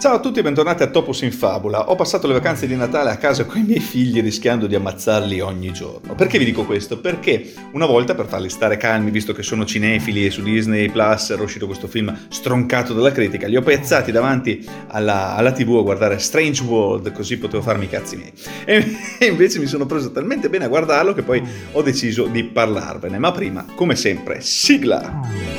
Ciao a tutti e bentornati a Topos in Fabula. Ho passato le vacanze di Natale a casa con i miei figli rischiando di ammazzarli ogni giorno. Perché vi dico questo? Perché una volta, per farli stare calmi, visto che sono cinefili e su Disney Plus era uscito questo film stroncato dalla critica, li ho piazzati davanti alla TV a guardare Strange World, così potevo farmi i cazzi miei. E invece mi sono preso talmente bene a guardarlo che poi ho deciso di parlarvene. Ma prima, come sempre, sigla!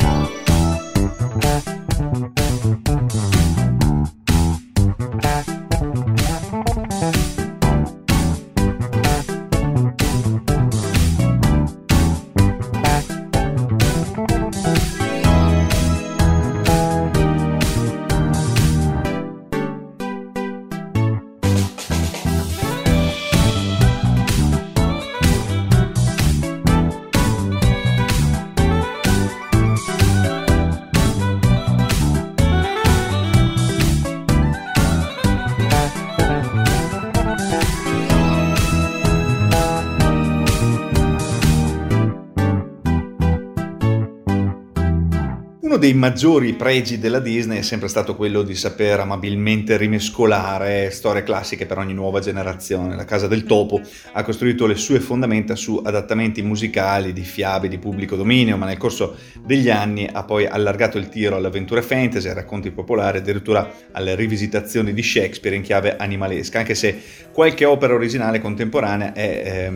Dei maggiori pregi della Disney è sempre stato quello di saper amabilmente rimescolare storie classiche per ogni nuova generazione. La Casa del Topo ha costruito le sue fondamenta su adattamenti musicali di fiabe di pubblico dominio, ma nel corso degli anni ha poi allargato il tiro alle avventure fantasy, ai racconti popolari, addirittura alle rivisitazioni di Shakespeare in chiave animalesca, anche se qualche opera originale contemporanea è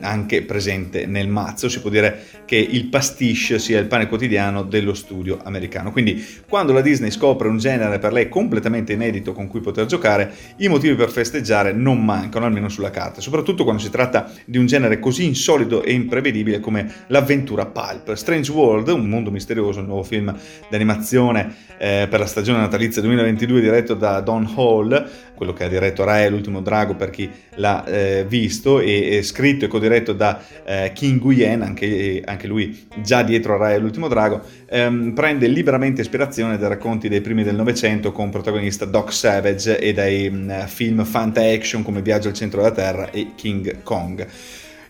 anche presente nel mazzo. Si può dire che il pastiche sia il pane quotidiano dello studio americano. Quindi quando la Disney scopre un genere per lei completamente inedito con cui poter giocare, i motivi per festeggiare non mancano, almeno sulla carta, soprattutto quando si tratta di un genere così insolido e imprevedibile come l'avventura pulp. Strange World, un mondo misterioso, il nuovo film d'animazione per la stagione natalizia 2022 diretto da Don Hall, quello che ha diretto Raya e l'ultimo drago per chi l'ha visto, e scritto e codiretto da King Nguyen, anche lui già dietro a Raya e l'ultimo drago, prende liberamente ispirazione dai racconti dei primi del Novecento con protagonista Doc Savage e dai film fantasy-action come Viaggio al centro della Terra e King Kong.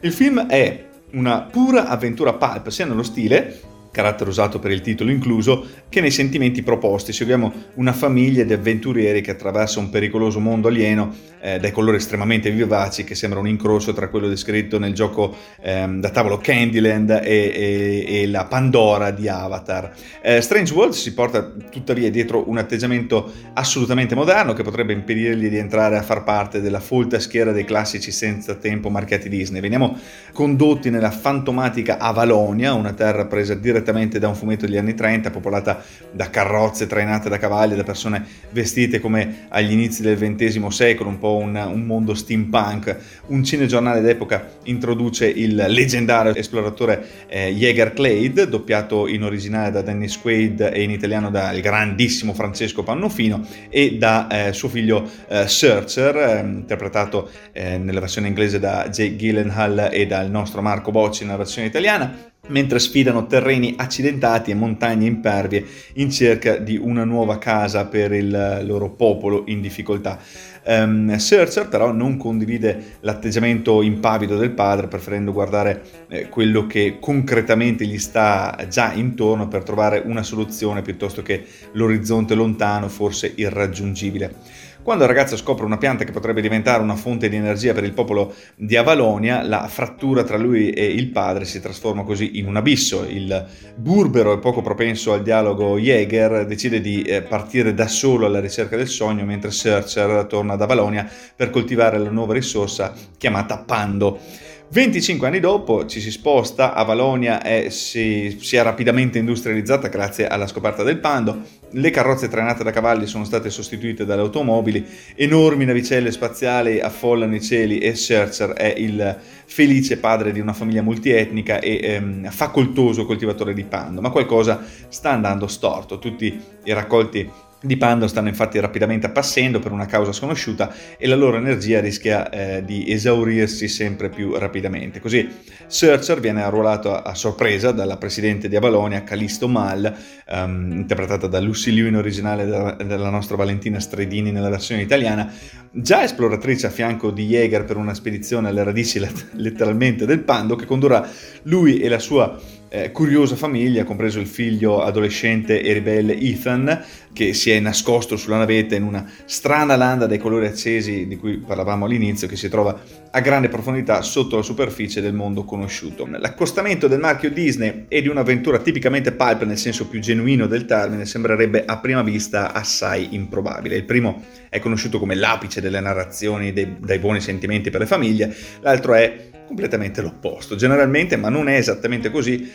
Il film è una pura avventura pulp, sia nello stile, carattere usato per il titolo incluso, che nei sentimenti proposti. Seguiamo una famiglia di avventurieri che attraversa un pericoloso mondo alieno dai colori estremamente vivaci che sembra un incrocio tra quello descritto nel gioco da tavolo Candyland e la Pandora di Avatar. Strange World si porta tuttavia dietro un atteggiamento assolutamente moderno che potrebbe impedirgli di entrare a far parte della folta schiera dei classici senza tempo marchiati Disney. Veniamo condotti nella fantomatica Avalonia, una terra presa direttamente da un fumetto degli anni 30, popolata da carrozze trainate da cavalli, da persone vestite come agli inizi del XX secolo, un po' un mondo steampunk. Un cinegiornale d'epoca introduce il leggendario esploratore Jäger Clayd, doppiato in originale da Dennis Quaid e in italiano dal grandissimo Francesco Pannofino, e da suo figlio Searcher, interpretato nella versione inglese da Jake Gyllenhaal e dal nostro Marco Bocci nella versione italiana, mentre sfidano terreni accidentati e montagne impervie in cerca di una nuova casa per il loro popolo in difficoltà. Searcher però non condivide l'atteggiamento impavido del padre, preferendo guardare quello che concretamente gli sta già intorno per trovare una soluzione piuttosto che l'orizzonte lontano, forse irraggiungibile. Quando il ragazzo scopre una pianta che potrebbe diventare una fonte di energia per il popolo di Avalonia, la frattura tra lui e il padre si trasforma così in un abisso. Il burbero e poco propenso al dialogo Jäger decide di partire da solo alla ricerca del sogno, mentre Searcher torna ad Avalonia per coltivare la nuova risorsa chiamata Pando. 25 anni dopo ci si sposta, Avalonia si è rapidamente industrializzata grazie alla scoperta del Pando, le carrozze trainate da cavalli sono state sostituite dalle automobili, enormi navicelle spaziali affollano i cieli e Searcher è il felice padre di una famiglia multietnica e facoltoso coltivatore di Pando, ma qualcosa sta andando storto. Tutti i raccolti di Pando stanno infatti rapidamente appassendo per una causa sconosciuta e la loro energia rischia di esaurirsi sempre più rapidamente. Così Searcher viene arruolato a sorpresa dalla presidente di Avalonia, Calisto Mal, interpretata da Lucy Liu in originale, dalla nostra Valentina Stredini nella versione italiana, già esploratrice a fianco di Jäger per una spedizione alle radici letteralmente del Pando, che condurrà lui e la sua curiosa famiglia, compreso il figlio adolescente e ribelle Ethan, che si è nascosto sulla navetta in una strana landa dai colori accesi di cui parlavamo all'inizio, che si trova a grande profondità sotto la superficie del mondo conosciuto. L'accostamento del marchio Disney e di un'avventura tipicamente pulp nel senso più genuino del termine sembrerebbe a prima vista assai improbabile. Il primo è conosciuto come l'apice delle narrazioni dai buoni sentimenti per le famiglie, l'altro è completamente l'opposto, generalmente, ma non è esattamente così.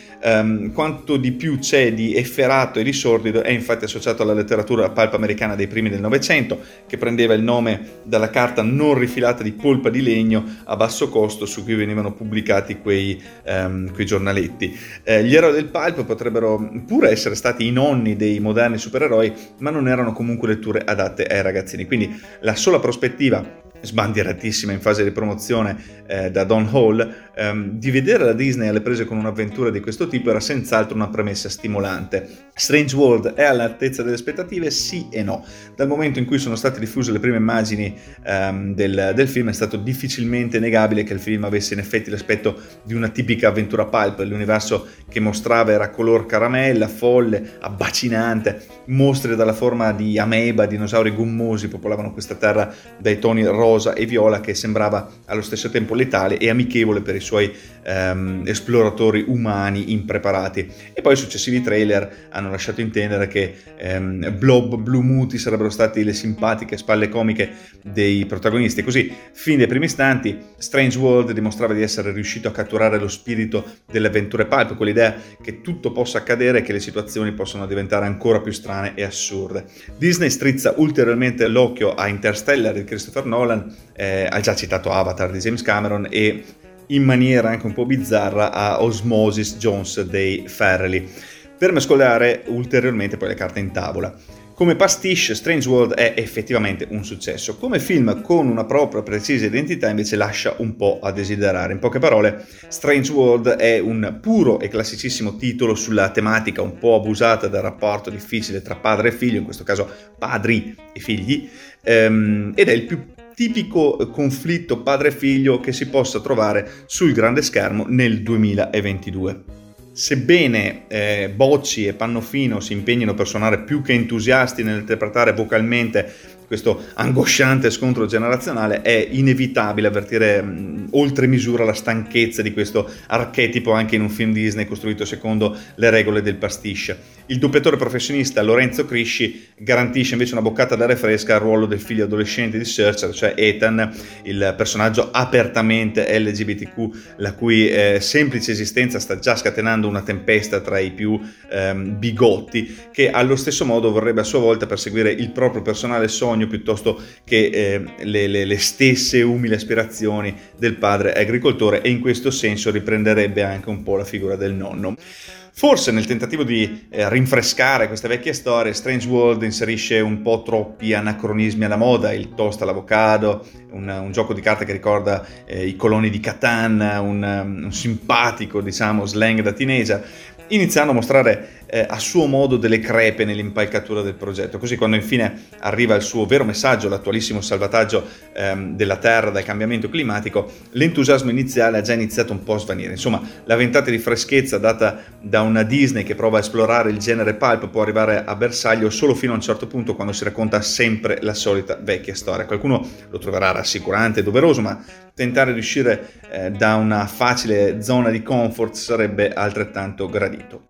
Quanto di più c'è di efferato e di sordido è infatti associato alla letteratura pulp americana dei primi del Novecento, che prendeva il nome dalla carta non rifilata di polpa di legno a basso costo su cui venivano pubblicati quei giornaletti. Gli eroi del pulp potrebbero pure essere stati i nonni dei moderni supereroi, ma non erano comunque letture adatte ai ragazzini, quindi la sola prospettiva sbandieratissima in fase di promozione da Don Hall, di vedere la Disney alle prese con un'avventura di questo tipo era senz'altro una premessa stimolante. Strange World è all'altezza delle aspettative? Sì e no. Dal momento in cui sono state diffuse le prime immagini del film, è stato difficilmente negabile che il film avesse in effetti l'aspetto di una tipica avventura pulp. L'universo che mostrava era color caramella, folle, abbacinante. Mostri dalla forma di ameba, dinosauri gommosi popolavano questa terra dai toni rosa e viola, che sembrava allo stesso tempo letale e amichevole per i suoi esploratori umani impreparati. E poi i successivi trailer hanno lasciato intendere che blob blu muti sarebbero stati le simpatiche spalle comiche dei protagonisti. Così, fin dai primi istanti, Strange World dimostrava di essere riuscito a catturare lo spirito delle avventure pulp, quell'idea che tutto possa accadere e che le situazioni possano diventare ancora più strane e assurde. Disney strizza ulteriormente l'occhio a Interstellar di Christopher Nolan, al già citato Avatar di James Cameron, e in maniera anche un po' bizzarra a Osmosis Jones dei Farrelly, per mescolare ulteriormente poi le carte in tavola. Come pastiche, Strange World è effettivamente un successo. Come film con una propria precisa identità invece lascia un po' a desiderare. In poche parole, Strange World è un puro e classicissimo titolo sulla tematica un po' abusata del rapporto difficile tra padre e figlio, in questo caso padri e figli, ed è il più tipico conflitto padre-figlio che si possa trovare sul grande schermo nel 2022. Sebbene Bocci e Pannofino si impegnino per suonare più che entusiasti nell'interpretare vocalmente questo angosciante scontro generazionale, è inevitabile avvertire oltre misura la stanchezza di questo archetipo anche in un film Disney costruito secondo le regole del pastiche. Il doppiatore professionista Lorenzo Crisci garantisce invece una boccata d'aria fresca al ruolo del figlio adolescente di Searcher, cioè Ethan, il personaggio apertamente LGBTQ, la cui semplice esistenza sta già scatenando una tempesta tra i più bigotti, che allo stesso modo vorrebbe a sua volta perseguire il proprio personale sogno piuttosto che le stesse umili aspirazioni del padre agricoltore, e in questo senso riprenderebbe anche un po' la figura del nonno. Forse nel tentativo di rinfrescare queste vecchie storie, Strange World inserisce un po' troppi anacronismi alla moda: il toast all'avocado, un gioco di carte che ricorda i coloni di Catan, un simpatico, diciamo, slang da teenager, iniziando a mostrare a suo modo delle crepe nell'impalcatura del progetto. Così, quando infine arriva il suo vero messaggio, l'attualissimo salvataggio della Terra dal cambiamento climatico, l'entusiasmo iniziale ha già iniziato un po' a svanire. Insomma, la ventata di freschezza data da una Disney che prova a esplorare il genere pulp può arrivare a bersaglio solo fino a un certo punto, quando si racconta sempre la solita vecchia storia. Qualcuno lo troverà rassicurante e doveroso, ma tentare di uscire da una facile zona di comfort sarebbe altrettanto gradito.